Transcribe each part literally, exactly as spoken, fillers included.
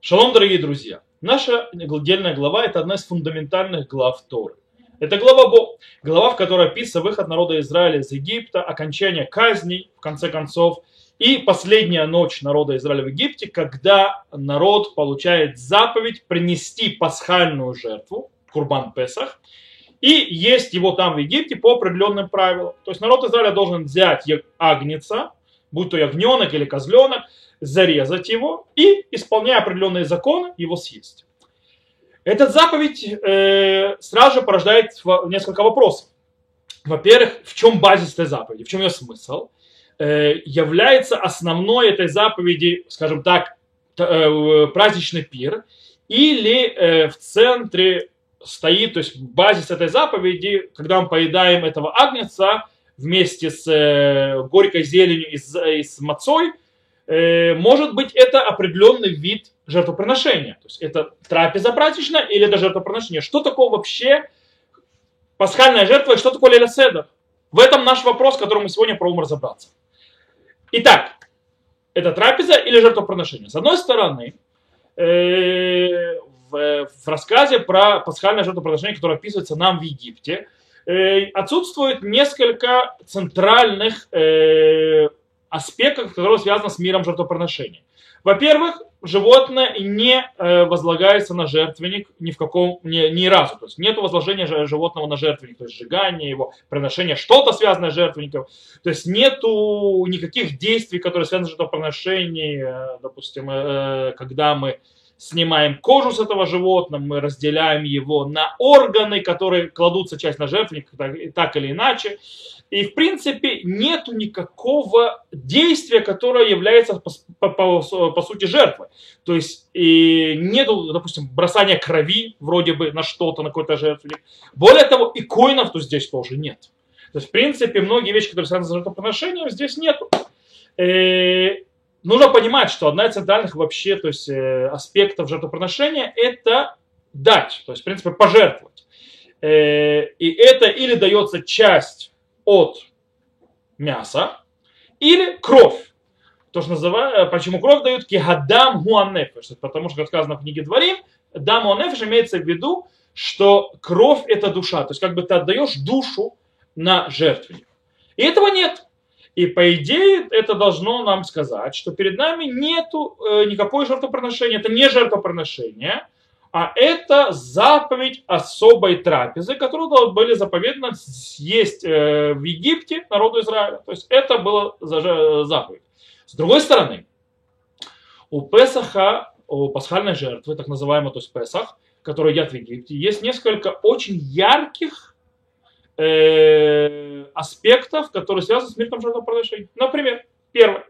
Шалом, дорогие друзья! Наша недельная глава – это одна из фундаментальных глав Торы. Это глава Бо, глава, в которой описывается выход народа Израиля из Египта, окончание казней, в конце концов, и последняя ночь народа Израиля в Египте, когда народ получает заповедь принести пасхальную жертву, Курбан Песах, и есть его там в Египте по определенным правилам. То есть народ Израиля должен взять агнеца, будь то ягненок или козленок, зарезать его и, исполняя определенные законы, его съесть. Эта заповедь э, сразу же порождает несколько вопросов. Во-первых, в чем базис этой заповеди, в чем ее смысл? Э, является основной этой заповеди, скажем так, т, э, праздничный пир, или э, в центре стоит, то есть базис этой заповеди, когда мы поедаем этого агнца вместе с э, горькой зеленью и с, и с мацой, может быть, это определенный вид жертвоприношения. То есть это трапеза праздничная или это жертвоприношение. Что такое вообще пасхальная жертва и что такое Лейль Седер? В этом наш вопрос, который мы сегодня пробуем разобраться. Итак, это трапеза или жертвоприношение? С одной стороны, в рассказе про пасхальное жертвоприношение, которое описывается нам в Египте, отсутствует несколько центральных аспектов, которые связаны с миром жертвоприношения. Во-первых, животное не возлагается на жертвенник ни в каком, ни, ни разу. То есть нет возложения животного на жертвенник, то есть сжигание его, приношение что-то связанное с жертвенником. То есть нет никаких действий, которые связаны с жертвоприношением. Допустим, когда мы снимаем кожу с этого животного, мы разделяем его на органы, которые кладутся часть на жертвенник, так или иначе. И, в принципе, нет никакого действия, которое является, по, по, по сути, жертвой. То есть нет, допустим, бросания крови вроде бы на что-то, на какой-то жертвенник. Более того, и коинов то здесь тоже нет. То есть, в принципе, многие вещи, которые связаны с жертвоприношением, здесь нет. Нужно понимать, что одна из центральных вообще, то есть, аспектов жертвоприношения – это дать, то есть, в принципе, пожертвовать. И это или дается часть от мяса, или кровь. То, что называют, почему кровь дают кигадам гуанефеш, потому что, как сказано в книге Дворим, дам гуанефеш имеется в виду, что кровь – это душа, то есть, как бы ты отдаешь душу на жертвенник. И этого нет. И по идее это должно нам сказать, что перед нами нет э, никакого жертвоприношения. Это не жертвоприношение, а это заповедь особой трапезы, которую были заповеданы съесть э, в Египте народу Израиля. То есть это была заповедь. С другой стороны, у Песаха, у пасхальной жертвы, так называемой, то есть Песах, которую едят в Египте, есть несколько очень ярких аспектов, которые связаны с миром жертвоприношения. Например, первое.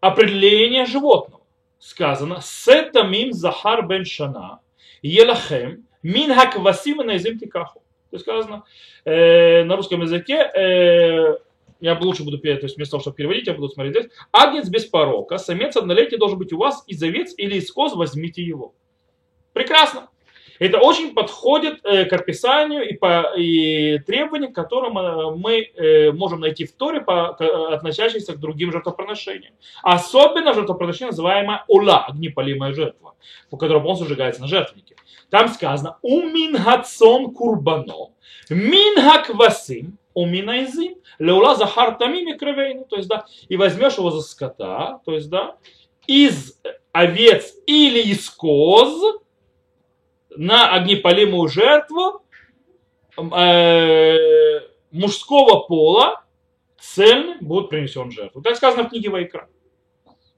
Определение животного. Сказано «Сетамим захар бен шана елахем мин хаквасим наизим тикаху». То есть сказано э, на русском языке, э, я лучше буду переводить, то есть вместо того, чтобы переводить, я буду смотреть здесь. «Агнец без порока, самец однолетний должен быть у вас, из овец или из коз возьмите его». Прекрасно. Это очень подходит к описанию и, по, и требованиям, которые мы можем найти в Торе, по, относящиеся к другим жертвоприношениям. Особенно жертвоприношение, называемое «Ола» – огнепалимая жертва, которая полностью сжигается на жертвеннике. Там сказано «Умин хацон курбано, мин хаквасим, умин айзим, леула захар тамим и кровейну». То есть, да, и возьмешь его за скота, то есть, да, из овец или из коз, на огнепалимую жертву э, мужского пола цельный будет принесен жертву. Так сказано в книге Вайкра,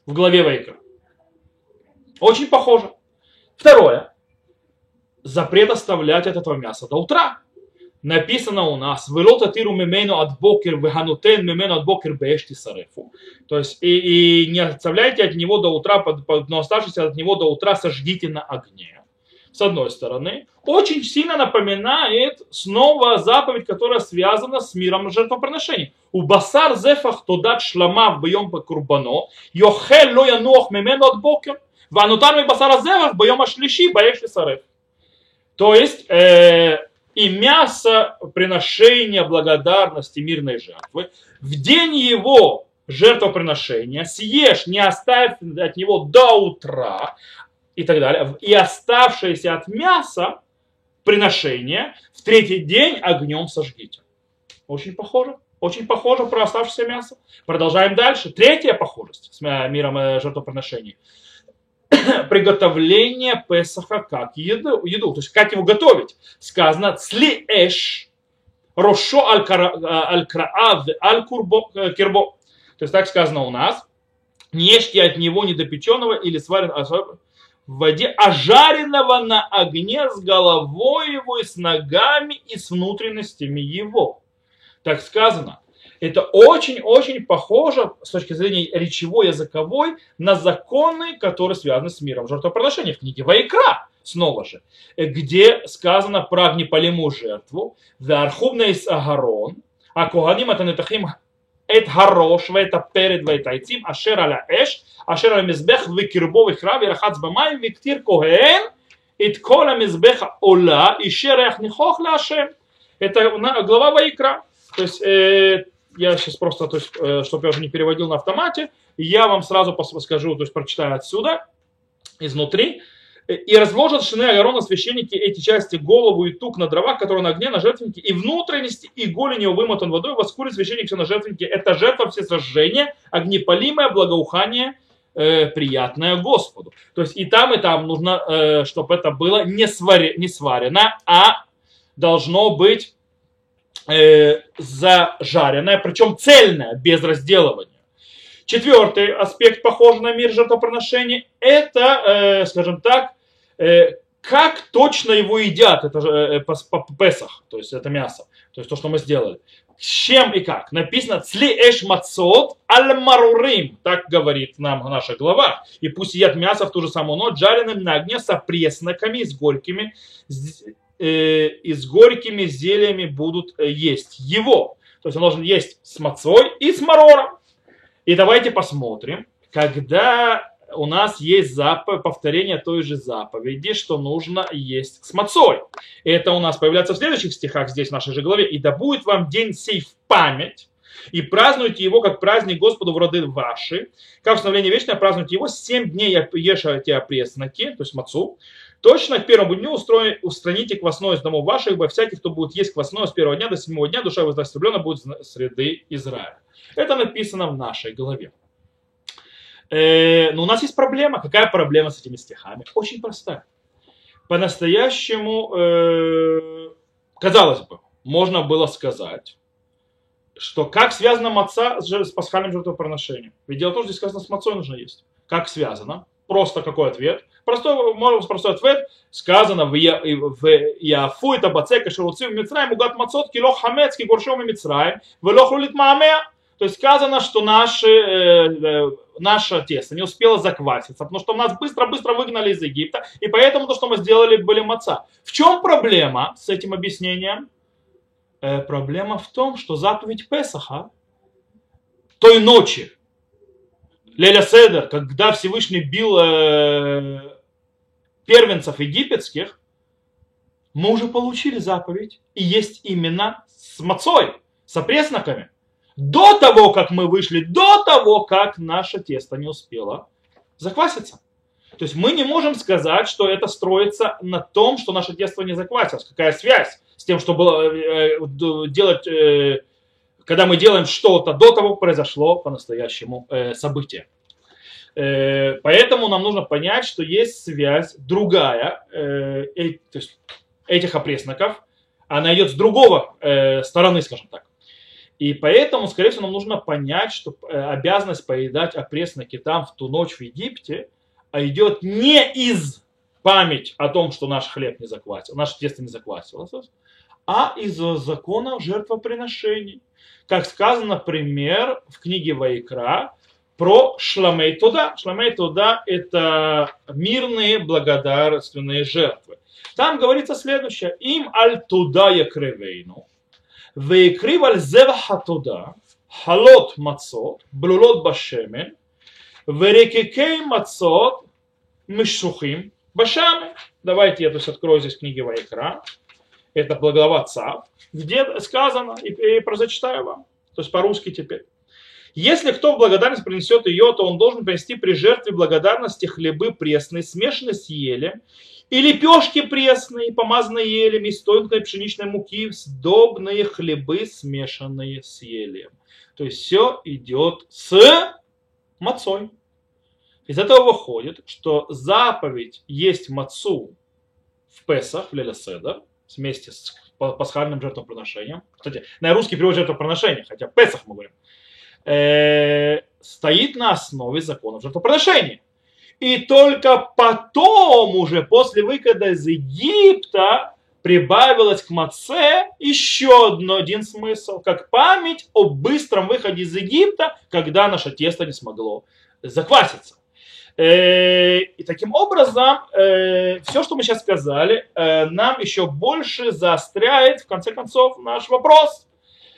в главе Вайкра. Очень похоже. Второе. Запрет оставлять от этого мяса до утра. Написано у нас «Вылота тиру мемену от бокер, веганутен мемену от бокер бешти сарефу». То есть и, и не оставляйте от него до утра, но оставшись от него до утра сожгите на огне. С одной стороны, очень сильно напоминает снова заповедь, которая связана с миром жертвоприношений. У басар зефах тодат шламав бьем по курбано, йохель лоя нох мемену от бокер, ванутарми басара зефах бьем ашлиши баешли сарев. То есть, э, и мясо приношения благодарности мирной жертвы в день его жертвоприношения съешь, не оставь от него до утра, и так далее. И оставшееся от мяса приношение в третий день огнем сожгите. Очень похоже. Очень похоже про оставшееся мясо. Продолжаем дальше. Третья похожесть с миром жертвоприношений. Приготовление Песаха как еду, еду. То есть как его готовить. Сказано «сли эш». Рошо аль-караав аль-кирбо. То есть так сказано у нас. Не ешьте от него недопеченного или сваренного в воде, а жареного на огне с головой его и с ногами и с внутренностями его. Так сказано. Это очень-очень похоже с точки зрения речевой, языковой на законы, которые связаны с миром жертвоприношения в книге Вайкра. Снова же, где сказано про огнепалимую жертву, а коганим это нетахим эт харош, вэта перед вайтайцим, ашер аля эш, ашер аля мизбех векирбов и храв, ирахац бамай, виктир коген, ит кола мизбеха ола, ищер эх нихох лашем. Это глава Вайкра. То есть, э, я сейчас просто, то есть, э, чтобы я уже не переводил на автомате, я вам сразу скажу, то есть, прочитаю отсюда, изнутри. «И разложат сыны Аарона, священники, эти части, голову и тук на дровах, которые на огне, на жертвеннике, и внутренности, и голень его вымотан водой, воскурит священник все на жертвеннике. Это жертва всесожжения, огнепалимое благоухание, э, приятное Господу». То есть и там, и там нужно, э, чтобы это было не, свари, не сварено, а должно быть э, зажаренное, причем цельное, без разделывания. Четвертый аспект, похожий на мир жертвоприношений, это, э, скажем так, э, как точно его едят, это же Песах, то есть это мясо, то есть то, что мы сделали. С чем и как? Написано «Цли эш мацот аль марурим», так говорит нам наша глава. «И пусть едят мясо в ту же самую ночь, жареным на огне, со пресноками и с горькими, э, и с горькими зельями будут есть его». То есть он должен есть с мацой и с марором. И давайте посмотрим, когда у нас есть запов... повторение той же заповеди, что нужно есть с мацой. Это у нас появляется в следующих стихах, здесь в нашей же главе. «И да будет вам день сей в память, и празднуйте его, как праздник Господу в роды ваши, как установление вечное, празднуйте его, семь дней ешьте опресноки», то есть мацу. «Точно к первому дню устро... устраните квасное из домов ваших, ибо всякий, кто будет есть квасное с первого дня до седьмого дня, душа его истреблена будет среды Израиля». Это написано в нашей голове. Э, но у нас есть проблема. Какая проблема с этими стихами? Очень простая. По-настоящему, э, казалось бы, можно было сказать, что как связано маца с пасхальным жертвоприношением. Ведь дело в том, что здесь сказано, с мацой нужно есть. Как связано? Просто какой ответ? Простой, может быть, простой ответ. Сказано в Иафу, это Бацека, Шеруци, в Мицраим, Угат Мацот, Килох Хамец, Кигуршом и Мицраим, Велох Рулит Маамеа. То есть сказано, что наши, э, наше тесто не успело закваситься, потому что нас быстро-быстро выгнали из Египта, и поэтому то, что мы сделали, были маца. В чем проблема с этим объяснением? Э, проблема в том, что заповедь Песаха той ночи, Леля Седер, когда Всевышний бил э, первенцев египетских, мы уже получили заповедь. И есть именно с мацой, с опресноками. До того, как мы вышли, до того, как наше тесто не успело закваситься. То есть мы не можем сказать, что это строится на том, что наше тесто не заквасилось. Какая связь с тем, что было э, делать... Э, Когда мы делаем что-то до того, как произошло по-настоящему э, событие. Э, поэтому нам нужно понять, что есть связь другая, э, э, то есть этих опресноков, она идет с другого э, стороны, скажем так. И поэтому, скорее всего, нам нужно понять, что э, обязанность поедать опресноки там в ту ночь в Египте идет не из памяти о том, что наш хлеб не заквасил, наше тесто не заквасилось, а из закона жертвоприношений. Как сказано, например, в книге Вайкра про Шламей Тода. Шламей Тода – это мирные благодарственные жертвы. Там говорится следующее. Им аль туда якревейну, вейкрив аль зевха туда, халот мацот, блулот башемен, верекекей мацот, мишсухим башамен. Давайте я то есть открою здесь книги Вайкра. Это глава Цав, где сказано, и, и прозачитаю вам, то есть по-русски теперь. Если кто в благодарность принесет ее, то он должен принести при жертве благодарности хлебы пресные, смешанные с елем, и лепешки пресные, помазанные елем, и стойкой пшеничной муки, сдобные хлебы, смешанные с елем. То есть все идет с мацой. Из этого выходит, что заповедь есть мацу в Песах, в Лейль а-Седер, вместе с пасхальным жертвоприношением. Кстати, на русский перевод жертвоприношение, хотя Песах мы говорим. Э, стоит на основе законов жертвоприношения. И только потом, уже после выхода из Египта, прибавилось к маце еще одно, один смысл, как память о быстром выходе из Египта, когда наше тесто не смогло закваситься. Э, и таким образом, э, все, что мы сейчас сказали, э, нам еще больше заостряет, в конце концов, наш вопрос.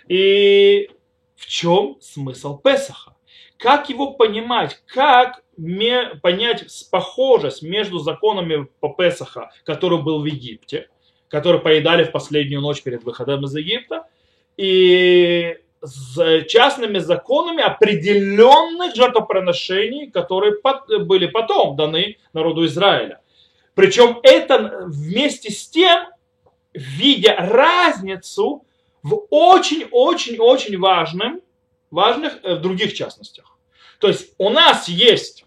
И... В чем смысл Песаха? Как его понимать? Как понять похожесть между законами по Песаха, который был в Египте, который поедали в последнюю ночь перед выходом из Египта, и с частными законами определенных жертвоприношений, которые были потом даны народу Израиля. Причем это вместе с тем, видя разницу, в очень-очень-очень важным, важных в других частностях. То есть у нас есть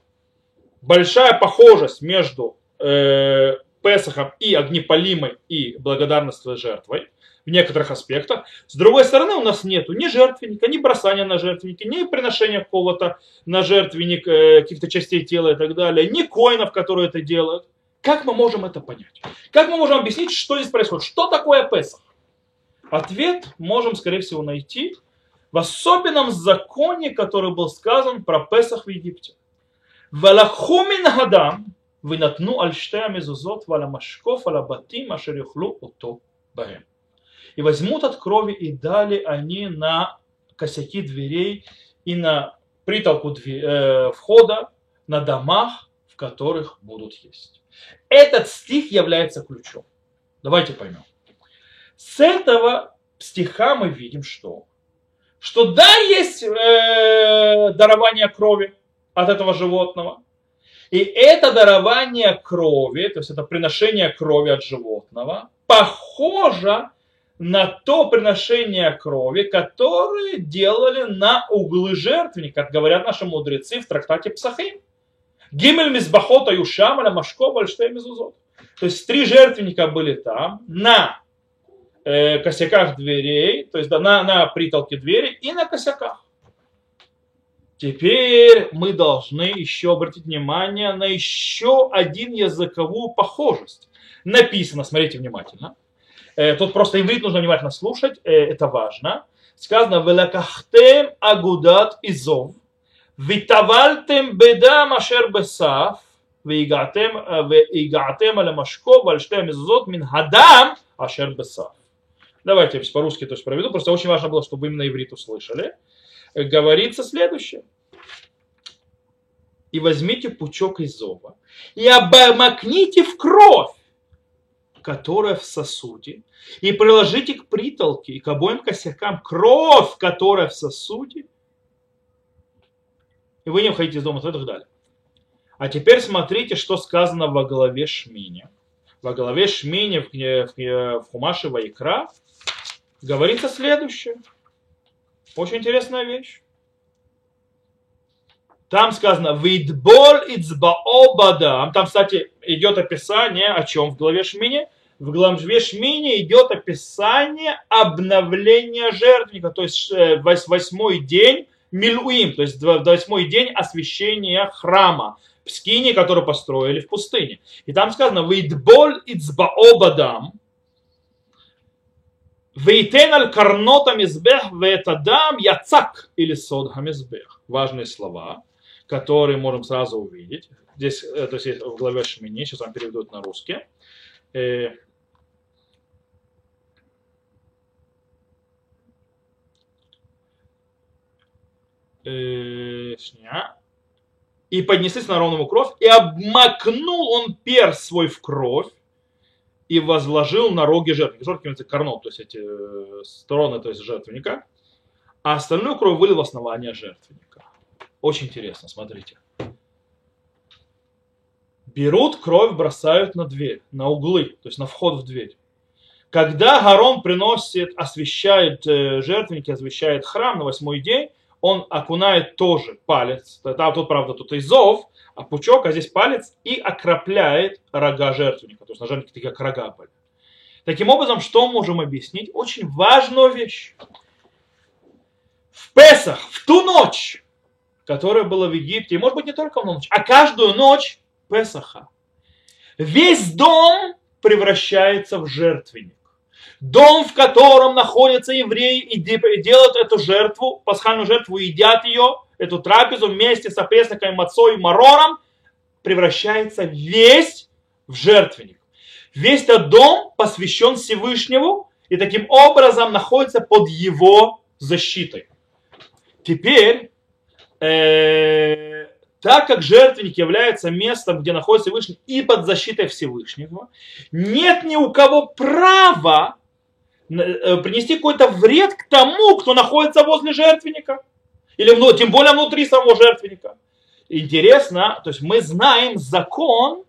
большая похожесть между э, Песахом и огнепалимой и благодарностной жертвой в некоторых аспектах. С другой стороны, у нас нет ни жертвенника, ни бросания на жертвенники, ни приношения какого-то на жертвенник, э, каких-то частей тела и так далее, ни коинов, которые это делают. Как мы можем это понять? Как мы можем объяснить, что здесь происходит? Что такое Песах? Ответ можем, скорее всего, найти в особенном законе, который был сказан про Песах в Египте. «Валаху мин гадам, вынатну альштея мезузот, валамашков, валабатим, ашерихлу уто баэм». И возьмут от крови, и дали они на косяки дверей и на притолку дверь, э, входа, на домах, в которых будут есть. Этот стих является ключом. Давайте поймем. С этого стиха мы видим, что, что да, есть э, дарование крови от этого животного, и это дарование крови, то есть это приношение крови от животного, похоже на то приношение крови, которое делали на углы жертвенника, как говорят наши мудрецы в трактате Псахим. Гимель мизбахота юшамаля машкова альштея мизузот. То есть три жертвенника были там, на косяках дверей, то есть на, на притолке двери и на косяках. Теперь мы должны еще обратить внимание на еще один языковую похожесть. Написано, смотрите внимательно. Тут просто иврит нужно внимательно слушать, это важно. Сказано: «Велакахтем агудат изов, витавальтем бедам ашер бесав, вигатем аламашко, вальштем изот мин гадам ашер бесав». Давайте я по-русски тоже проведу, просто очень важно было, чтобы вы именно иврит услышали. Говорится следующее. «И возьмите пучок изова, и обмакните в кровь, которая в сосуде, и приложите к притолке и к обоим косякам кровь, которая в сосуде, и вы не входите из дома», и так далее. А теперь смотрите, что сказано во главе Шмини. Во главе Шмини в Хумаше Вайкра говорится следующее. Очень интересная вещь. Там сказано «Видболь ицбао бадам». Там, кстати, идет описание, о чем в главе Шмини? В главе Шмини идет описание обновления жертвенника, то есть восьмой день милуим, то есть восьмой день освящения храма. В скине, которую построили в пустыне. И там сказано «Вейдболь ицбао бадам, вейтен аль карнота мизбех, вейтадам яцак или содха мизбех». Важные слова, которые можем сразу увидеть. Здесь, то есть в главе Шмини, сейчас вам переведут на русский. Шня. «И поднеслись на ровному кровь, и обмакнул он перст свой в кровь, и возложил на роги жертвенника». Жертвенника – карнот, то есть эти стороны, то есть жертвенника. а остальную кровь вылил в основание жертвенника. Очень интересно, смотрите. Берут кровь, бросают на дверь, на углы, то есть на вход в дверь. Когда Аарон приносит, освещает жертвенники, освещает храм на восьмой день, он окунает тоже палец, там тут, правда, тут изов, а пучок, а здесь палец, и окропляет рога жертвенника, то есть на жертвеннике такие как рога были. Таким образом, что можем объяснить? Очень важную вещь. В Песах, в ту ночь, которая была в Египте, и может быть не только в ночь, а каждую ночь Песаха, весь дом превращается в жертвенник. Дом, в котором находятся евреи, и делают эту жертву, пасхальную жертву, едят ее, эту трапезу вместе с опресноками, мацой и марором, превращается весь в жертвенник. Весь этот дом посвящен Всевышнему и таким образом находится под его защитой. Теперь, э, так как жертвенник является местом, где находится Всевышний и под защитой Всевышнего, нет ни у кого права принести какой-то вред к тому, кто находится возле жертвенника, или тем более внутри самого жертвенника. Интересно, то есть мы знаем закон,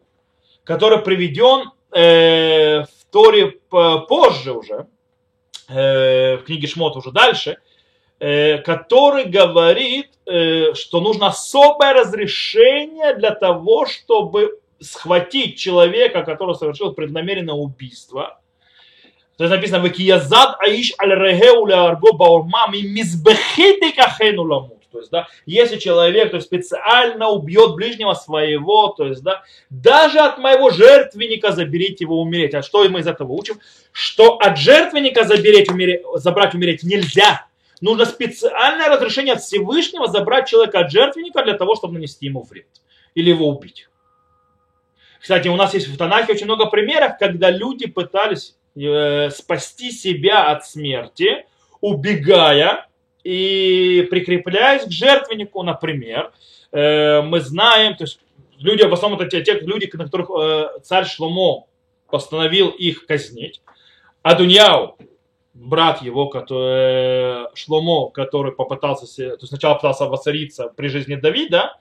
который приведен в Торе позже уже, в книге Шмот уже дальше, который говорит, что нужно особое разрешение для того, чтобы схватить человека, который совершил преднамеренное убийство. То есть написано: «Векиязад аиш аль регеу ля арго баурмам и мизбехиты кахену ламут». То есть, да, если человек, то есть, специально убьет ближнего своего, то есть, да, даже от моего жертвенника заберите его умереть. А что мы из этого учим? Что от жертвенника заберить, умереть, забрать умереть нельзя. Нужно специальное разрешение от Всевышнего забрать человека от жертвенника для того, чтобы нанести ему вред или его убить. Кстати, у нас есть в Танахе очень много примеров, когда люди пытались э, спасти себя от смерти, убегая и прикрепляясь к жертвеннику, например. Э, мы знаем, то есть люди, в основном это те, те люди, на которых э, царь Шломо постановил их казнить. Адуньяу, брат его, который, Шломо, который попытался, то есть сначала пытался воцариться при жизни Давида,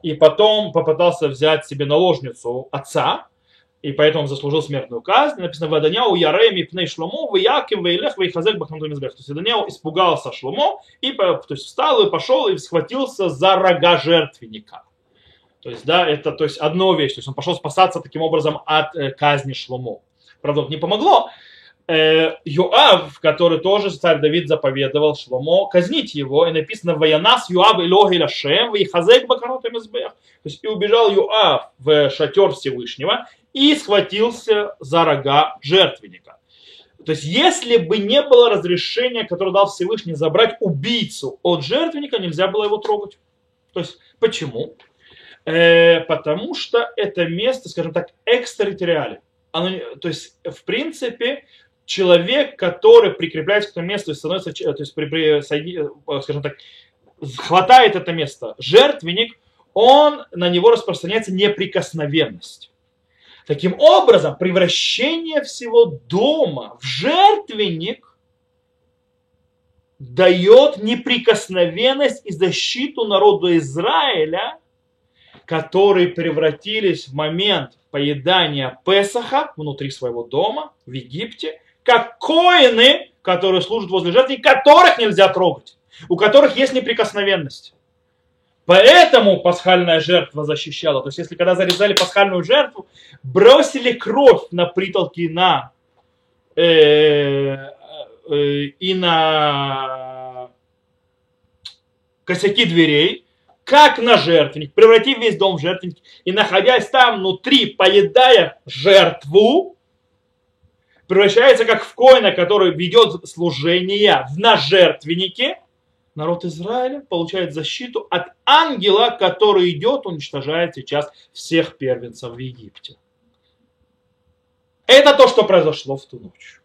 и потом попытался взять себе наложницу отца, и поэтому заслужил смертную казнь. Написано: «Ваданяу яреми пней Шломо, ваяким ваилех ваихазек бахнутым избех». То есть Ваданяу испугался Шломо, и то есть, встал и пошел, и схватился за рога жертвенника. То есть, да, это то есть, одна вещь. То есть он пошел спасаться таким образом от э, казни Шломо. Правда, это не помогло. Йоав, который тоже царь Давид заповедовал Шломо казнить его, и написано: «Ваянас Йоав Элохи Лашем, ваихазек бакаротам избех». То есть и убежал Йоав в шатер Всевышнего и схватился за рога жертвенника. То есть если бы не было разрешения, которое дал Всевышний забрать убийцу от жертвенника, нельзя было его трогать. То есть почему? Потому что это место, скажем так, экстерриториальное. Оно, то есть в принципе человек, который прикрепляется к этому месту и становится, то есть, при, при, скажем так, хватает это место, жертвенник, он, на него распространяется неприкосновенность. Таким образом, превращение всего дома в жертвенник дает неприкосновенность и защиту народу Израиля, которые превратились в момент поедания Песаха внутри своего дома в Египте, как коины, которые служат возле жертвы, которых нельзя трогать, у которых есть неприкосновенность. Поэтому пасхальная жертва защищала. То есть, если когда зарезали пасхальную жертву, бросили кровь на притолки на, э, э, и на косяки дверей, как на жертвенник, превратив весь дом в жертвенник, и находясь там внутри, поедая жертву, превращается как в коина, который ведет служение на жертвеннике, народ Израиля получает защиту от ангела, который идет, уничтожает сейчас всех первенцев в Египте. Это то, что произошло в ту ночь.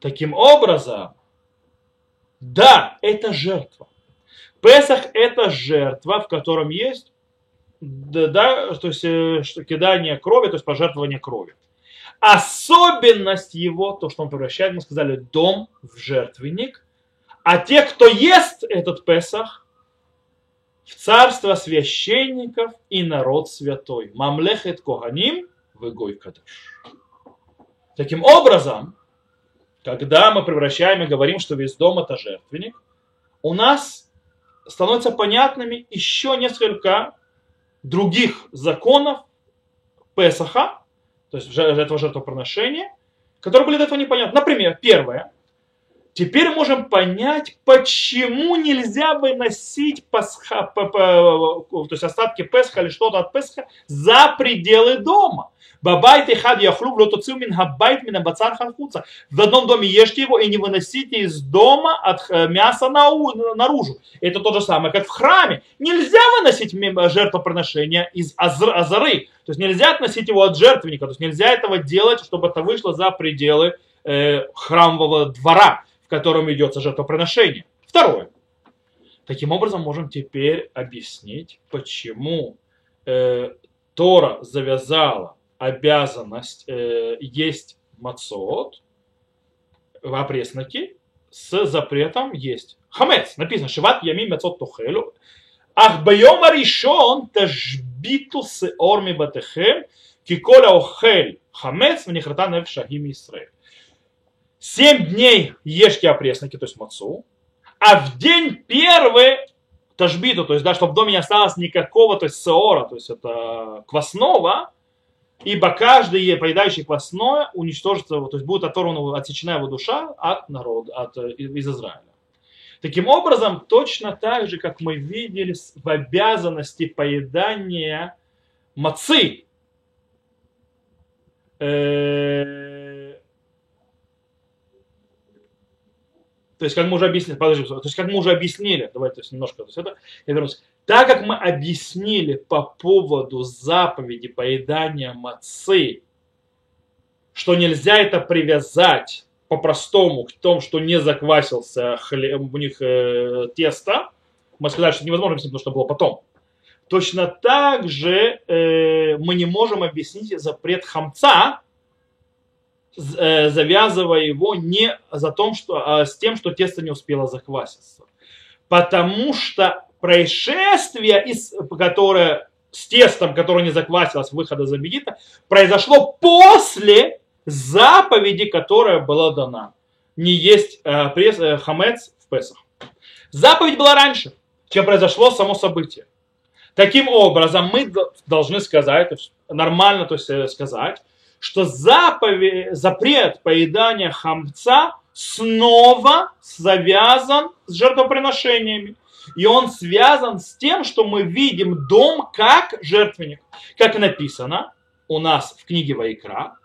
Таким образом, да, это жертва. Песах – это жертва, в котором есть, да, да, то есть, кидание крови, то есть пожертвование крови. Особенность его, то, что он превращает, мы сказали, дом в жертвенник, А те, кто ест этот Песах, в царство священников и народ святой. Мамлехет Коганим вегой кадош. Таким образом, когда мы превращаем и говорим, что весь дом это жертвенник, у нас становятся понятными еще несколько других законов Песаха, то есть этого жертвоприношения, которые были до этого непонятны. Например, первое. Теперь можем понять, почему нельзя выносить пасха, то есть остатки Песха или что-то от Песха за пределы дома. В одном доме ешьте его и не выносите из дома от мяса наружу. Это то же самое, как в храме. Нельзя выносить жертвоприношение из азары. То есть нельзя относить его от жертвенника. То есть нельзя этого делать, чтобы это вышло за пределы э, храмового двора, в котором идется жертвоприношение. Второе. Таким образом, можем теперь объяснить, почему э, Тора завязала обязанность э, есть мацот в опресноке с запретом есть хамец. Написано «Шиват ями мацот тухелю». Ах байом аришон тажбиту сеор мибатехем киколя охель хамец в нехрата невшахим Исраэль. Семь дней ешьте опресноки, то есть мацу, а в день первый тажбиту, то есть, да, чтобы в доме не осталось никакого, то есть сеора, то есть это квасного, ибо каждый, поедающий квасное, уничтожится, то есть будет оторвана, отсечена его душа от народа, от, из Израиля. Таким образом, точно так же, как мы видели в обязанности поедания мацы, э... то есть, как мы уже объяснили, подожди, то есть, как мы уже объяснили, давайте немножко, то есть, это, я вернусь. Так как мы объяснили по поводу заповеди поедания мацы, что нельзя это привязать по-простому к тому, что не заквасился хлеб, у них э, тесто, мы сказали, что невозможно объяснить, потому что было потом. Точно так же э, мы не можем объяснить запрет хамца, э, завязывая его не за том, что, а с тем, что тесто не успело закваситься. Потому что происшествие, которое с тестом, которое не заквасилось, выхода из Египта, произошло после заповеди, которая была дана. Не есть э, пресс, э, хамец в Песах. Заповедь была раньше, чем произошло само событие. Таким образом, мы должны сказать, то есть, нормально то есть, сказать, что заповедь, запрет поедания хамца снова завязан с жертвоприношениями. И он связан с тем, что мы видим дом как жертвенник. Как написано у нас в книге Вайкра,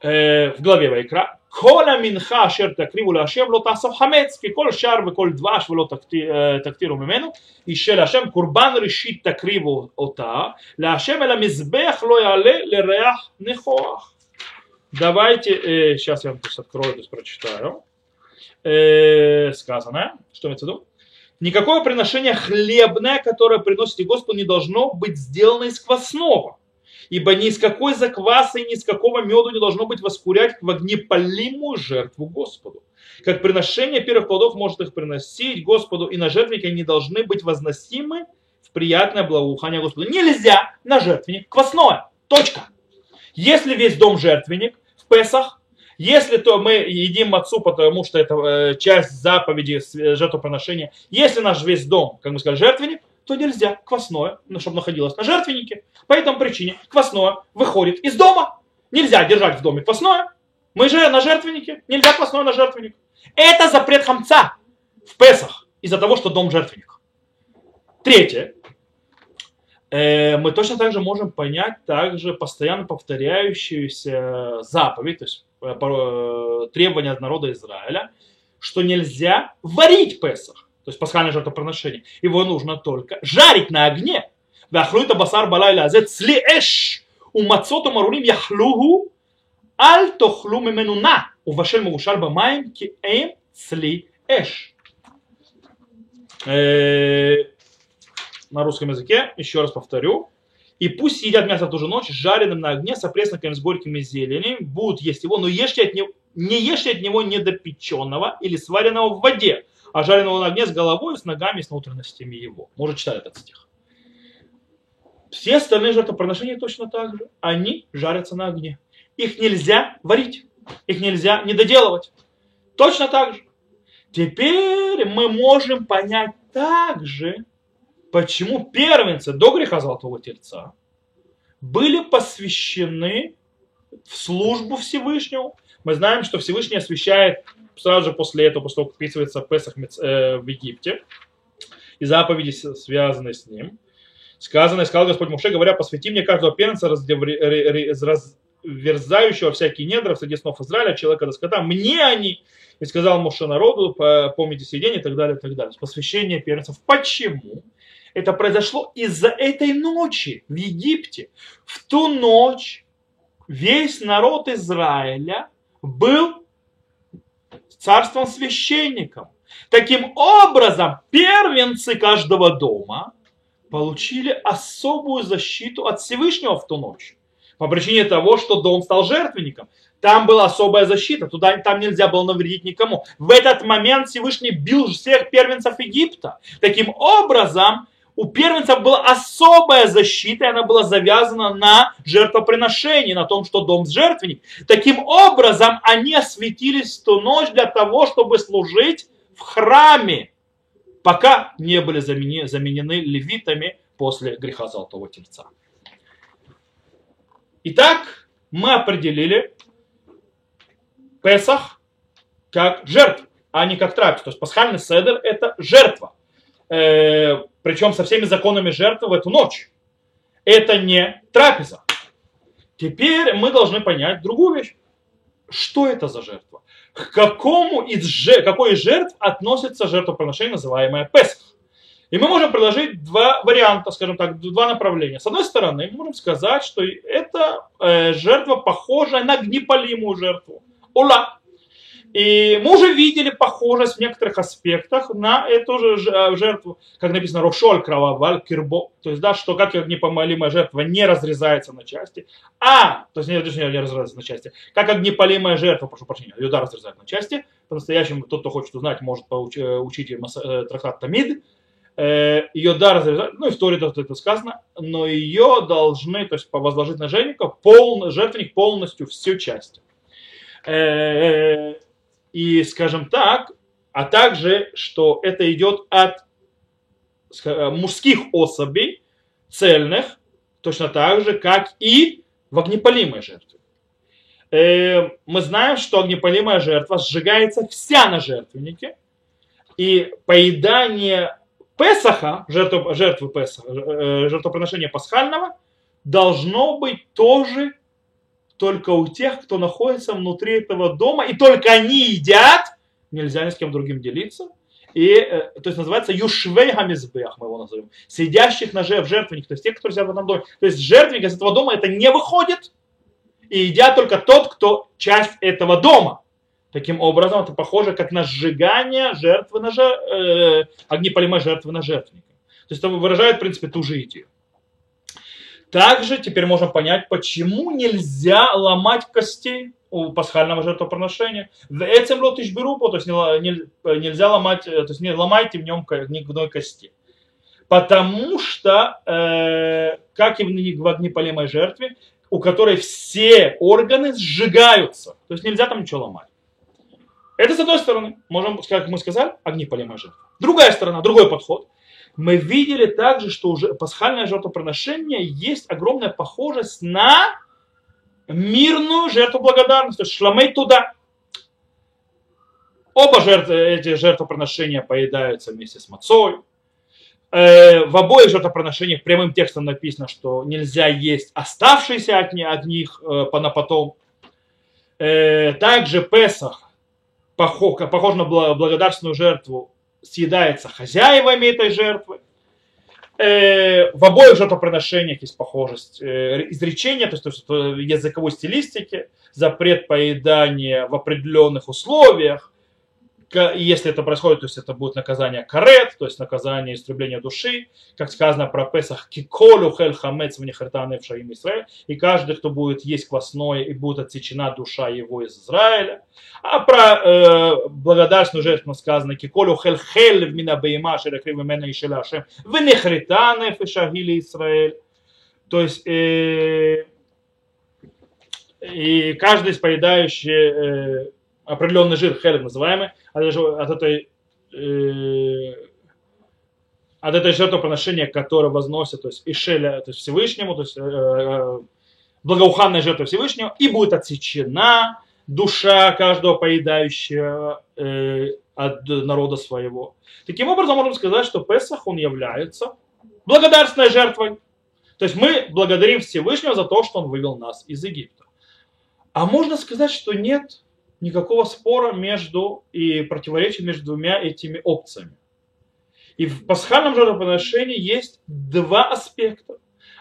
э, в главе Вайкра, «Кола минха шер такриву лашем лотасов хамец, киколь шар веколь дваш вело тактиру мимену, и шер лашем курбан решит такриву ота, лашем эла мизбех ло яле лереах нехоах». Давайте, э, сейчас я вам здесь открою, здесь прочитаю. Э, сказано, что имеется в виду? Никакое приношение хлебное, которое приносите Господу, не должно быть сделано из квасного, ибо ни из какой заквасы, ни из какого меду не должно быть воскурять в огнепалимую жертву Господу. Как приношение первых плодов может их приносить Господу, и на жертвенники не должны быть возносимы в приятное благоухание Господу. Нельзя на жертвенник квасное. Точка. Если весь дом жертвенник в Песах, если то мы едим мацу, потому что это часть заповеди жертвоприношения. Если наш весь дом, как мы сказали, жертвенник, то нельзя квасное, чтобы находилось на жертвеннике. По этой причине квасное выходит из дома. Нельзя держать в доме квасное. Мы же на жертвеннике. Нельзя квасное на жертвенник. Это запрет хамца в Песах из-за того, что дом жертвенник. Третье. Мы точно так же можем понять также постоянно повторяющуюся заповедь, то есть требования от народа Израиля, что нельзя варить Песах, то есть пасхальное жертвоприношение. Его нужно только жарить на огне. На русском языке, еще раз повторю. И пусть едят мясо в ту же ночь, жареным на огне, с опресноками, с горькими зеленью, будут есть его, но ешьте от него, Не ешьте от него недопеченного или сваренного в воде, а жареного на огне с головой, с ногами, с внутренностями его. Мы уже читали этот стих. Все остальные жертвоприношения точно так же. Они жарятся на огне. Их нельзя варить. Их нельзя недоделывать. Точно так же. Теперь мы можем понять также, почему первенцы до греха Золотого Тельца были посвящены в службу Всевышнему. Мы знаем, что Всевышний освящает сразу же после этого, после того, как описывается Песах в Египте, и заповеди, связанные с ним. Сказано, и сказал Господь Моше, говоря, посвяти мне каждого первенца, разверзающего всякие недра среди снов Израиля, человека до скота, мне они. И сказал Моше народу, помните сей день, и так далее, и так далее. Посвящение первенцев. Почему? Это произошло из-за этой ночи в Египте. В ту ночь весь народ Израиля был царством священником. Таким образом, первенцы каждого дома получили особую защиту от Всевышнего в ту ночь. По причине того, что дом стал жертвенником. Там была особая защита, туда, там нельзя было навредить никому. В этот момент Всевышний бил всех первенцев Египта. Таким образом, у первенцев была особая защита, и она была завязана на жертвоприношении, на том, что дом жертвенник. Таким образом, они осветились в ту ночь для того, чтобы служить в храме, пока не были заменены, заменены левитами после греха Золотого Тельца. Итак, мы определили Песах как жертву, а не как трапезу. То есть пасхальный седер – это жертва. Э, причем со всеми законами жертвы в эту ночь. Это не трапеза. Теперь мы должны понять другую вещь. Что это за жертва? К какому из жертв, какой из жертв относится жертвоприношение, называемое Песах? И мы можем предложить два варианта, скажем так, два направления. С одной стороны, мы можем сказать, что это э, жертва, похожая на гнепалимую жертву. Ула. И мы уже видели похожесть в некоторых аспектах на эту же жертву, как написано, рошоль кроваваль кирбо, то есть, да, что как огнепалимая жертва не разрезается на части, а, то есть, не, точнее, не разрезается на части, как огнепалимая жертва, прошу прощения, ее да, разрезают на части, по-настоящему, тот, кто хочет узнать, может учить трактат Тамид, ее да, разрезают, ну, и в Торе это сказано, но ее должны, то есть, возложить на жертвенника, полный, жертвенник полностью всю часть. И, скажем так, а также, что это идет от мужских особей, цельных, точно так же, как и в огнепалимой жертве. Мы знаем, что огнепалимая жертва сжигается вся на жертвеннике, и поедание Песаха, жертвы, жертвы Песаха, жертвоприношения пасхального, должно быть тоже только у тех, кто находится внутри этого дома, и только они едят, нельзя ни с кем другим делиться. И, то есть называется юшвей хамизбех, мы его назовем, сидящих на жертв, жертвенник, то есть тех, кто сидят в одном доме. То есть жертвенник из этого дома это не выходит, и едят только тот, кто часть этого дома. Таким образом, это похоже как на сжигание жертвы на жертвы, э, огнепалимой жертвы на жертвенника. То есть это выражает, в принципе, ту же идею. Также теперь можно понять, почему нельзя ломать кости у пасхального жертвоприношения. В этом лот ишберу, то есть нельзя ломать, то есть не ломайте в нем ни одной кости. Потому что, э, как и в огнепалимой жертве, у которой все органы сжигаются. То есть нельзя там ничего ломать. Это с одной стороны, можем, как мы сказали, огнепалимая жертва. Другая сторона, другой подход. Мы видели также, что уже пасхальное жертвоприношение есть огромная похожесть на мирную жертву благодарности, то есть шламей туда. Оба жертв, эти жертвоприношения поедаются вместе с мацой. Э, в обоих жертвоприношениях прямым текстом написано, что нельзя есть оставшиеся от, от них э, на потом. Э, также Песах, похож, похож на благодарственную жертву, съедается хозяевами этой жертвы. Э, в обоих жертвоприношениях есть похожесть э, изречения, то есть, то есть в языковой стилистике, запрет поедания в определенных условиях, Если это происходит, то есть это будет наказание карет, то есть наказание истребления души, как сказано про Песах, киколю хель хамец внехартане в шаим Исраэль, и каждый, кто будет есть квасное, и будет отсечена душа его из Израиля. А про э, благодарственную жертву сказано киколю хель хель вмина бейма шерекрив имена ишеля ашем внехартане в шагили Исраэль. То есть э, и каждый из поедающих э, определенный жир, хелев называемый, от этой, э, от этой жертвоприношения, которое возносит, то есть Ишеля, то есть Всевышнему, то есть э, благоуханная жертва Всевышнего, и будет отсечена душа каждого поедающего э, от народа своего. Таким образом, можем сказать, что Песах, он является благодарственной жертвой. То есть мы благодарим Всевышнего за то, что он вывел нас из Египта. А можно сказать, что нет никакого спора между и противоречия между двумя этими опциями. И в пасхальном жертвоприношении есть два аспекта.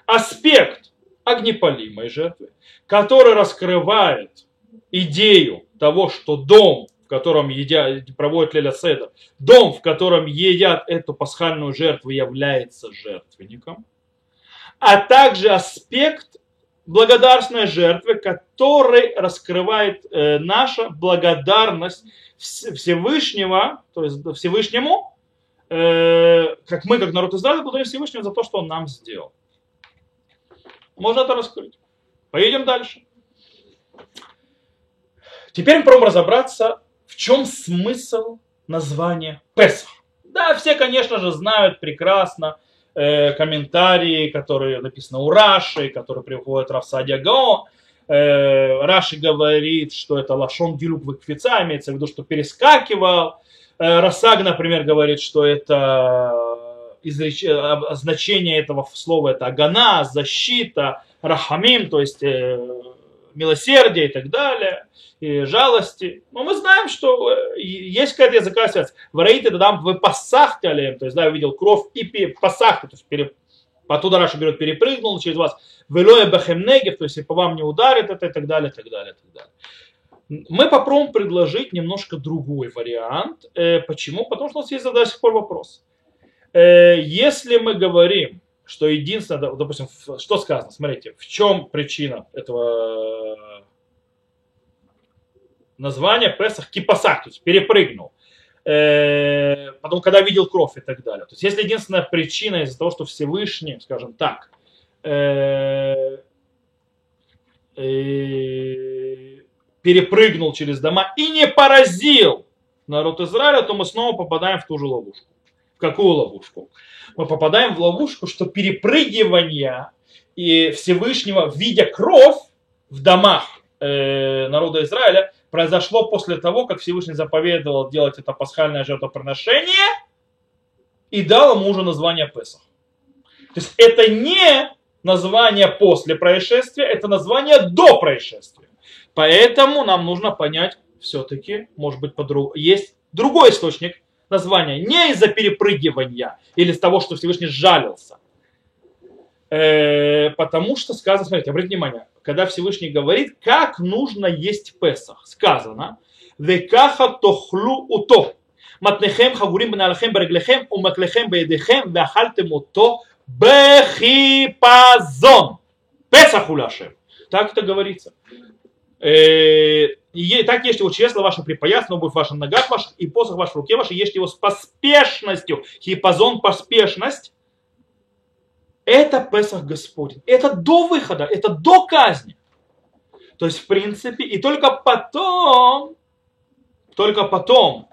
Аспект огнепалимой жертвы, который раскрывает идею того, что дом, в котором едят, проводят Лейль Седер, дом, в котором едят эту пасхальную жертву, является жертвенником. А также аспект благодарственной жертвы, который раскрывает э, наша благодарность Всевышнего, то есть Всевышнему, э, как мы, как народ Израиля, благодарим Всевышнего за то, что он нам сделал. Можно это раскрыть. Поедем дальше. Теперь мы попробуем разобраться, в чем смысл названия Песах. Да, все, конечно же, знают прекрасно комментарии, которые написаны у Раши, которые приводят Рав Садия Гаон. Раши говорит, что это лашон дилук векфица, имеется в виду, что перескакивал. Расаг, например, говорит, что это изреч... значение этого слова это агана, защита, рахамим, то есть милосердие и так далее, и жалости. Но мы знаем, что есть какая-то языковая связь. Вараит это там в пасахтале, то есть, да, увидел кровь и пасахта, то есть, переп... оттуда Раша берет, перепрыгнул через вас. Велоя бахемнегев, то есть, и по вам не ударит это и так далее, и так далее, и так далее. Мы попробуем предложить немножко другой вариант. Почему? Потому что у нас есть до сих пор вопрос. Если мы говорим, что единственное, допустим, что сказано, смотрите, в чем причина этого названия Песах, кипасах, то есть перепрыгнул, потом, когда видел кровь и так далее. То есть, если единственная причина из-за того, что Всевышний, скажем так, перепрыгнул через дома и не поразил народ Израиля, то мы снова попадаем в ту же ловушку. В какую ловушку? Мы попадаем в ловушку, что перепрыгивание и Всевышнего, видя кровь в домах э, народа Израиля, произошло после того, как Всевышний заповедовал делать это пасхальное жертвоприношение и дал ему уже название Песах. То есть это не название после происшествия, это название до происшествия. Поэтому нам нужно понять, все-таки, может быть, по-другому, есть другой источник название не из-за перепрыгивания или из того, что Всевышний жалился. Э, потому что сказано, смотрите, обратите внимание, когда Всевышний говорит, как нужно есть Песах, сказано, «Векаха тохлу уто, матнехем хагурим беналахем береглехем, умаклехем беедехем, веахальтем уто бехипазон». Песах уляшем. Так это говорится. Э, И так ешьте его чресло ваше припоясно, но будет в ваших ногах ваших, и посох ваш в руке вашей, ешьте его с поспешностью. Хипазон, поспешность. Это Песах Господень. Это до выхода, это до казни. То есть, в принципе, и только потом, только потом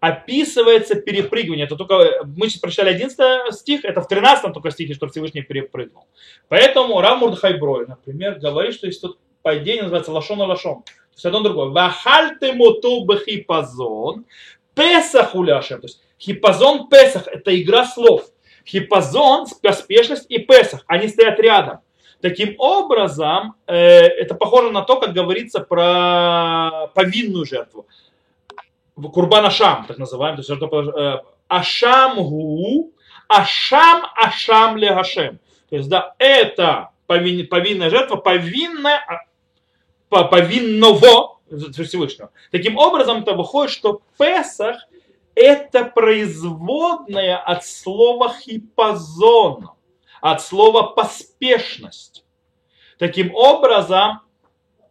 описывается перепрыгивание. Это только, мы сейчас прочитали одиннадцатый стих, это в тринадцатом только стихе, что Всевышний перепрыгнул. Поэтому Рав Мордехай Брой, например, говорит, что есть тут падение называется лашон алашон. То есть одно другое. Вахальте моту бхипазон песах уляшем. То есть хипазон песах это игра слов. Хипазон, поспешность и песах. Они стоят рядом. Таким образом, э, это похоже на то, как говорится про повинную жертву. Курбан ашам, так называемый. То есть, э, ашам гу, ашам ашам ле гашем. То есть да, это повинная жертва, повинная, повинного Всевышнего. Таким образом, то выходит, что Песах это производное от слова хипазон, от слова поспешность. Таким образом,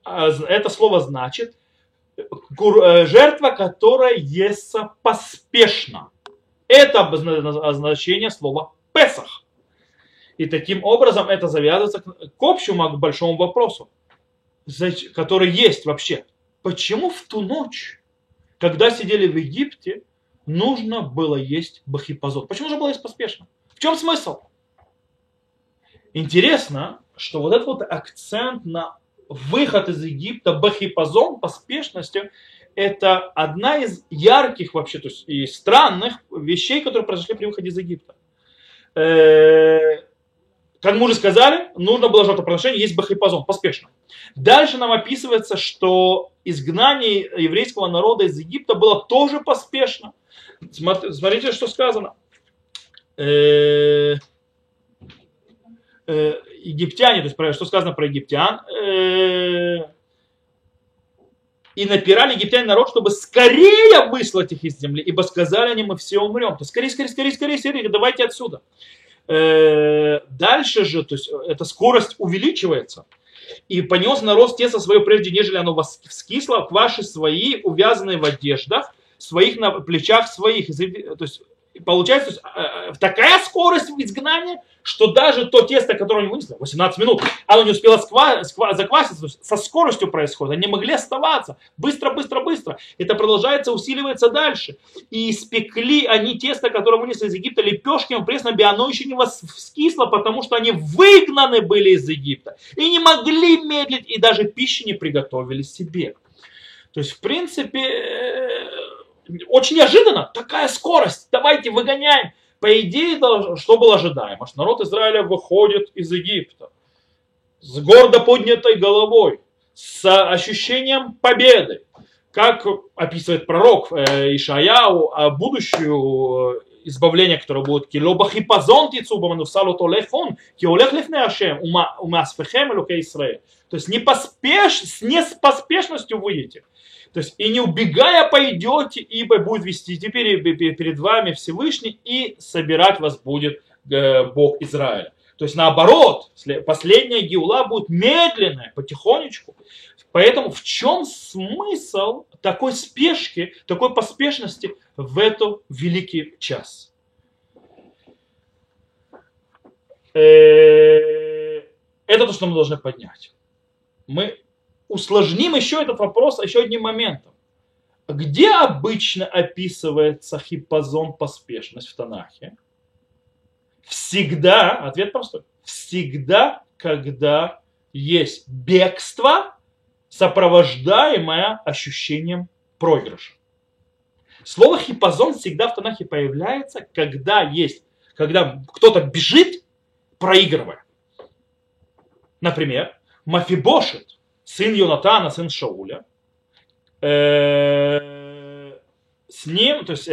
это слово значит жертва, которая ест поспешно. Это значение слова Песах. И таким образом это завязывается к общему, к большому вопросу, который есть вообще. Почему в ту ночь, когда сидели в Египте, нужно было есть бахипазот? Почему же было есть поспешно? В чем смысл? Интересно, что вот этот вот акцент на выход из Египта бахипазон, поспешностью, это одна из ярких вообще, то есть и странных вещей, которые произошли при выходе из Египта. Как мы уже сказали, нужно было жертвоприношение, есть бахипазон, поспешно. Дальше нам описывается, что изгнание еврейского народа из Египта было тоже поспешно. Смотрите, что сказано. Египтяне, то есть что сказано про египтян. И напирали египтяне народ, чтобы скорее выслать их из земли, ибо сказали они, мы все умрем. То скорее, скорее, скорее, скорее, скорее, давайте отсюда. Дальше же, то есть эта скорость увеличивается. И понес народ тесто свое, прежде нежели оно вскисло, кваши свои, увязанные в одеждах, своих на плечах своих. То есть получается, то есть, такая скорость изгнания, что даже то тесто, которое они вынесли, восемнадцать минут, оно не успело сква- сква- закваситься, то есть со скоростью происходит, они могли оставаться, быстро, быстро, быстро. Это продолжается, усиливается дальше. И испекли они тесто, которое вынесли из Египта, лепешки в пресноби, оно еще не вскисло, потому что они выгнаны были из Египта и не могли медлить, и даже пищи не приготовили себе. То есть, в принципе... Очень неожиданно, такая скорость, давайте выгоняем. По идее, что было ожидаемо, что народ Израиля выходит из Египта с гордо поднятой головой, с ощущением победы, как описывает пророк Ишаяу о будущем избавлении, которое будет то есть не поспеш, не с поспешностью выйдете. То есть, и не убегая пойдете, ибо будет вести теперь перед вами Всевышний, и собирать вас будет Бог Израиля. То есть, наоборот, последняя геула будет медленная, потихонечку. Поэтому в чем смысл такой спешки, такой поспешности в этот великий час? Это то, что мы должны поднять. Мы... Усложним еще этот вопрос еще одним моментом. Где обычно описывается хипазон, поспешность в Танахе? Всегда, ответ простой, всегда, когда есть бегство, сопровождаемое ощущением проигрыша. Слово хипазон всегда в Танахе появляется, когда есть, когда кто-то бежит, проигрывая. Например, Мефибошет, сын Йонатана, сын Шауля, с ним, то есть,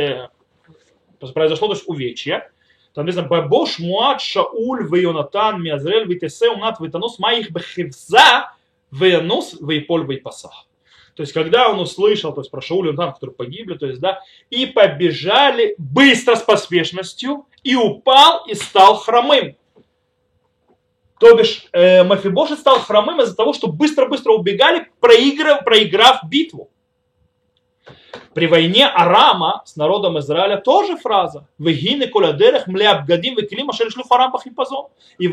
произошло, то есть, увечье, там написано, «Бабош муат Шауль вейонатан миазрель вейтесе умнат вейтанос маих бхевза вейнос вейполь вейпасах». То есть, когда он услышал, то есть, про Шауля и Йонатана, которые погибли, то есть, да, и побежали быстро с поспешностью, и упал, и стал хромым. То бишь, э, Мефибошет стал хромым из-за того, что быстро-быстро убегали, проиграв, проиграв битву. При войне Арама с народом Израиля тоже фраза. И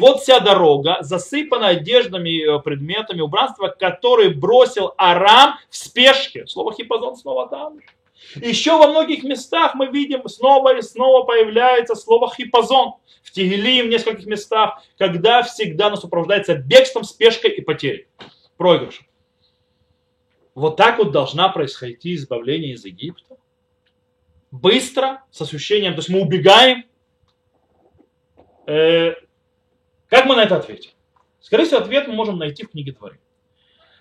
вот вся дорога засыпана одеждами, предметами, убранства, которые бросил Арам в спешке. Слово хипазон снова там. Еще во многих местах мы видим, снова и снова появляется слово хипазон. В Тегилим в нескольких местах, когда всегда нас сопровождается бегством, спешкой и потерей, проигрышем. Вот так вот должна происходить избавление из Египта. Быстро, с ощущением, то есть мы убегаем. Как мы на это ответим? Скорее всего, ответ мы можем найти в книге Дворим.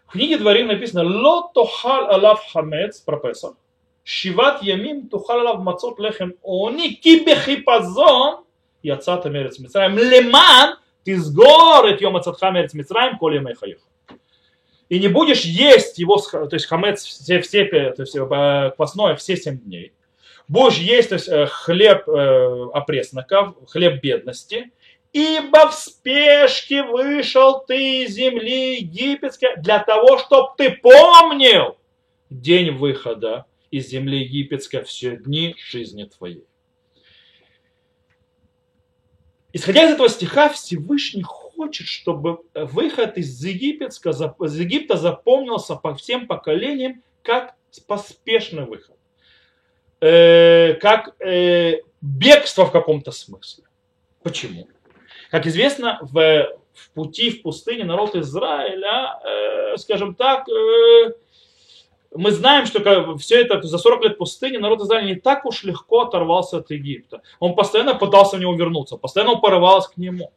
В книге Дворим написано «Ло тохал алав хамец» про Песах. Шиват ямим тухалав мацот лехем они кибехипазон яцата мерец мицраим леман тизгорет йом ацатха мерец мицраим коль ямей хаеха. и не будешь есть его, то есть хамец все, все, то есть квасное все семь дней. Будешь есть, то есть, хлеб э, опресноков, хлеб бедности, ибо в спешке вышел ты из земли египетской для того, чтобы ты помнил день выхода из земли египетской все дни жизни твоей. Исходя из этого стиха, Всевышний хочет, чтобы выход из Египта запомнился по всем поколениям как поспешный выход, как бегство в каком-то смысле. Почему? Как известно, в пути в пустыне народ Израиля, скажем так, мы знаем, что все это за сорок лет пустыни народ Израиля не так уж легко оторвался от Египта. Он постоянно пытался в него вернуться, постоянно порывался к нему.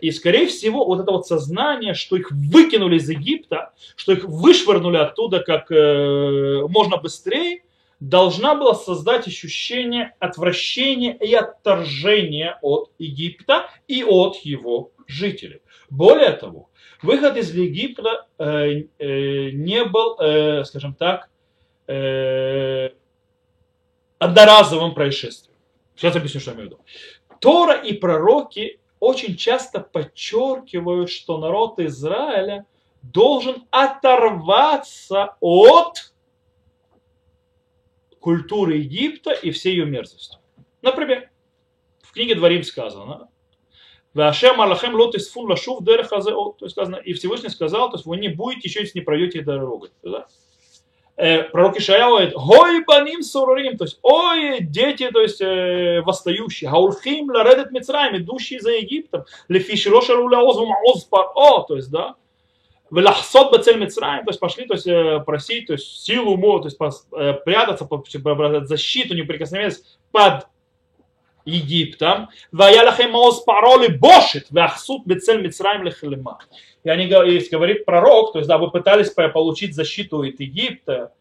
И, скорее всего, вот это вот сознание, что их выкинули из Египта, что их вышвырнули оттуда как можно быстрее, должна была создать ощущение отвращения и отторжения от Египта и от его жителей. Более того, выход из Египта э, э, не был, э, скажем так, э, одноразовым происшествием. Сейчас объясню, что я имею в виду. Тора и пророки очень часто подчеркивают, что народ Израиля должен оторваться от культуры Египта и всей ее мерзости. Например, в книге Дворим сказано, то есть сказано, и Всевышний сказал, то есть вы не будете еще, если не пройдете дорогой. Да? Пророк Ишайя говорит, «Гой баним сурурим», то есть «Ой, дети, то есть восстающие, гаульхим ларедет мицраим, идущие за Египтом, лефишироша руля озвум озпар о», то есть, да, «Влахсот бацель мицраим», то есть пошли, то есть просить, то есть силу ему, то есть прятаться, защиту, не прикосновенность под Египтом, и они говорит пророк, то есть да, вы пытались получить защиту от Египта,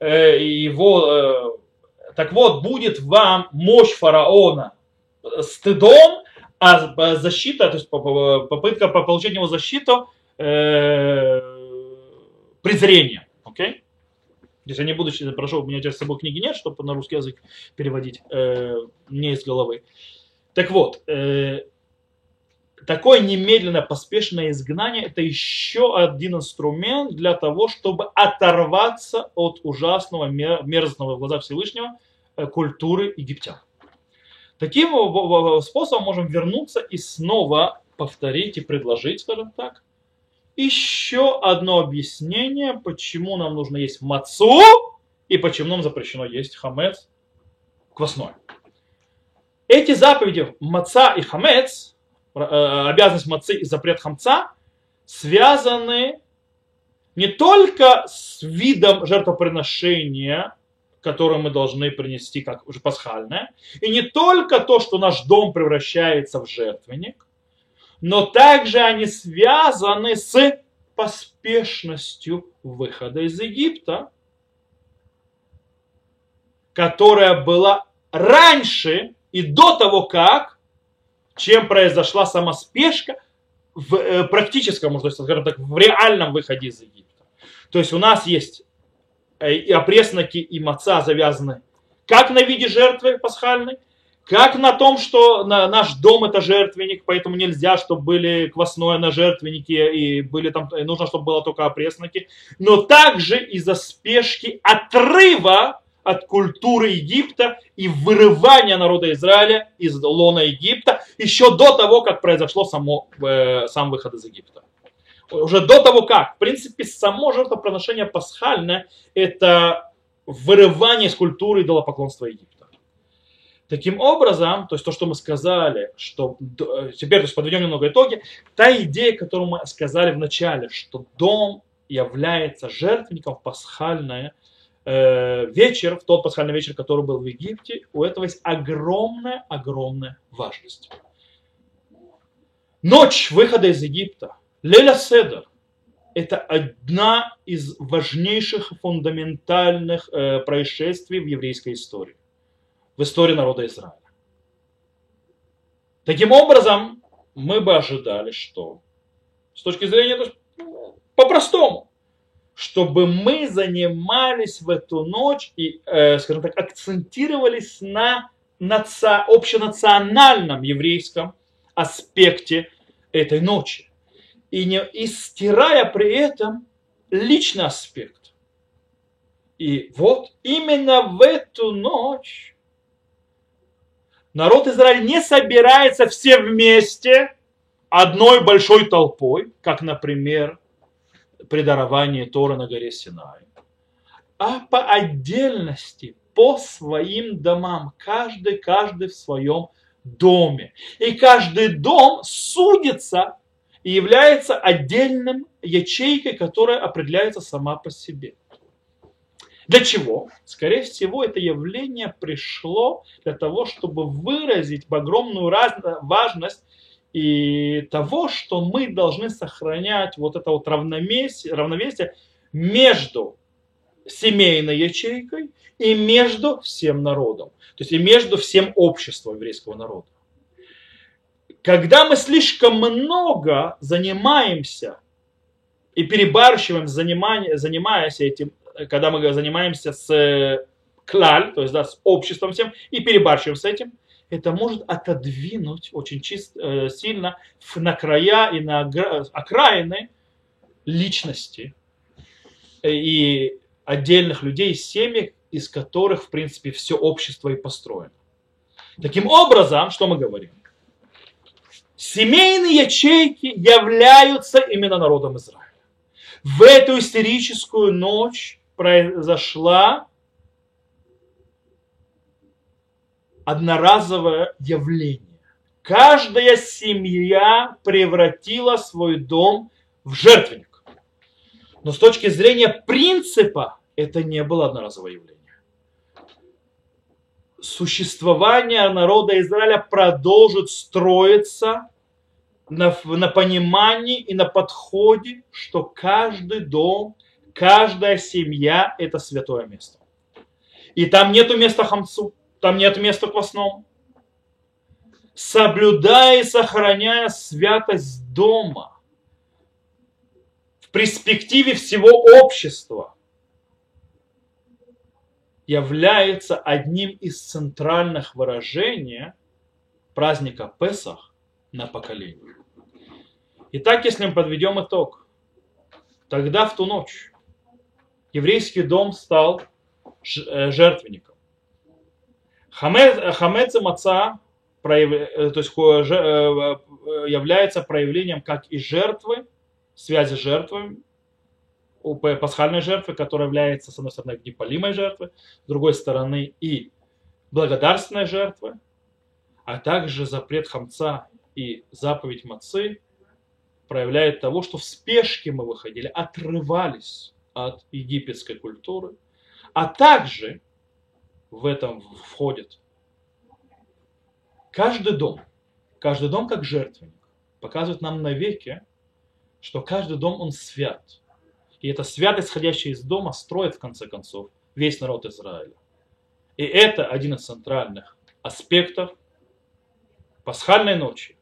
э, его, э, так вот будет вам мощь фараона стыдом, а защита, то есть попытка получить его защиту э, презрением, окей? Если они будут, прошу, у меня сейчас с собой книги нет, чтобы на русский язык переводить э, не из головы. Так вот, э, такое немедленное поспешное изгнание – это еще один инструмент для того, чтобы оторваться от ужасного, мерзного в глазах Всевышнего э, культуры египтян. Таким способом можем вернуться и снова повторить и предложить, скажем так, еще одно объяснение, почему нам нужно есть мацу и почему нам запрещено есть хамец квасной. Эти заповеди маца и хамец, обязанность мацы и запрет хамца, связаны не только с видом жертвоприношения, которое мы должны принести как уже пасхальное, и не только то, что наш дом превращается в жертвенник, но также они связаны с поспешностью выхода из Египта, которая была раньше и до того, как, чем произошла сама спешка в практическом, можно сказать так, в реальном выходе из Египта. То есть у нас есть и опресноки, и маца завязаны как на виде жертвы пасхальной, как на том, что наш дом это жертвенник, поэтому нельзя, чтобы были квасное на жертвеннике, и были там, и нужно, чтобы было только опресноки, но также из-за спешки отрыва от культуры Египта и вырывания народа Израиля из лона Египта еще до того, как произошло само, э, сам выход из Египта. Уже до того, как. В принципе, само жертвоприношение пасхальное – это вырывание из культуры идолопоклонства Египта. Таким образом, то есть то, что мы сказали, что теперь то есть подведем немного итоги, та идея, которую мы сказали в начале, что дом является жертвенником в пасхальный э, вечер, в тот пасхальный вечер, который был в Египте, у этого есть огромная-огромная важность. Ночь выхода из Египта, Леля Седер, это одна из важнейших фундаментальных э, происшествий в еврейской истории. В истории народа Израиля. Таким образом, мы бы ожидали, что с точки зрения по-простому, чтобы мы занимались в эту ночь и, э, скажем так, акцентировались на наци... общенациональном еврейском аспекте этой ночи. И, не, и стирая при этом личный аспект. И вот именно в эту ночь народ Израиля не собирается все вместе одной большой толпой, как, например, при даровании Торы на горе Синай, а по отдельности, по своим домам, каждый, каждый в своем доме. И каждый дом судится и является отдельным ячейкой, которая определяется сама по себе. Для чего? Скорее всего, это явление пришло для того, чтобы выразить огромную раз... важность и того, что мы должны сохранять вот это вот равновесие, равновесие между семейной ячейкой и между всем народом, то есть и между всем обществом еврейского народа. Когда мы слишком много занимаемся и перебарщиваем, занимаясь этим, когда мы занимаемся с клаль, то есть да, с обществом всем, и перебарщиваем с этим, это может отодвинуть очень чисто, сильно на края и на окраины личности и отдельных людей, семей, из которых, в принципе, все общество и построено. Таким образом, что мы говорим? Семейные ячейки являются именно народом Израиля. В эту историческую ночь произошла одноразовое явление. Каждая семья превратила свой дом в жертвенник. Но с точки зрения принципа это не было одноразовое явление. Существование народа Израиля продолжит строиться на, на понимании и на подходе, что каждый дом, каждая семья – это святое место. И там нет места хамцу, там нет места квасному. Соблюдая и сохраняя святость дома в перспективе всего общества, является одним из центральных выражений праздника Песах на поколение. Итак, если мы подведем итог, тогда в ту ночь еврейский дом стал жертвенником. Хамец и маца является проявлением как и жертвы, связи с жертвами, у пасхальной жертвы, которая является, с одной стороны, гнепалимой жертвой, с другой стороны, и благодарственной жертвой, а также запрет хамца и заповедь мацы проявляет того, что в спешке мы выходили, отрывались от египетской культуры, а также в этом входит каждый дом, каждый дом как жертвенник, показывает нам навеки, что каждый дом, он свят. И эта святость, исходящая из дома, строит, в конце концов, весь народ Израиля. И это один из центральных аспектов пасхальной ночи,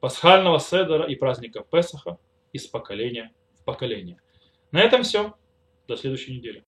пасхального седера и праздника Песаха из поколения в поколение. На этом все. До следующей недели.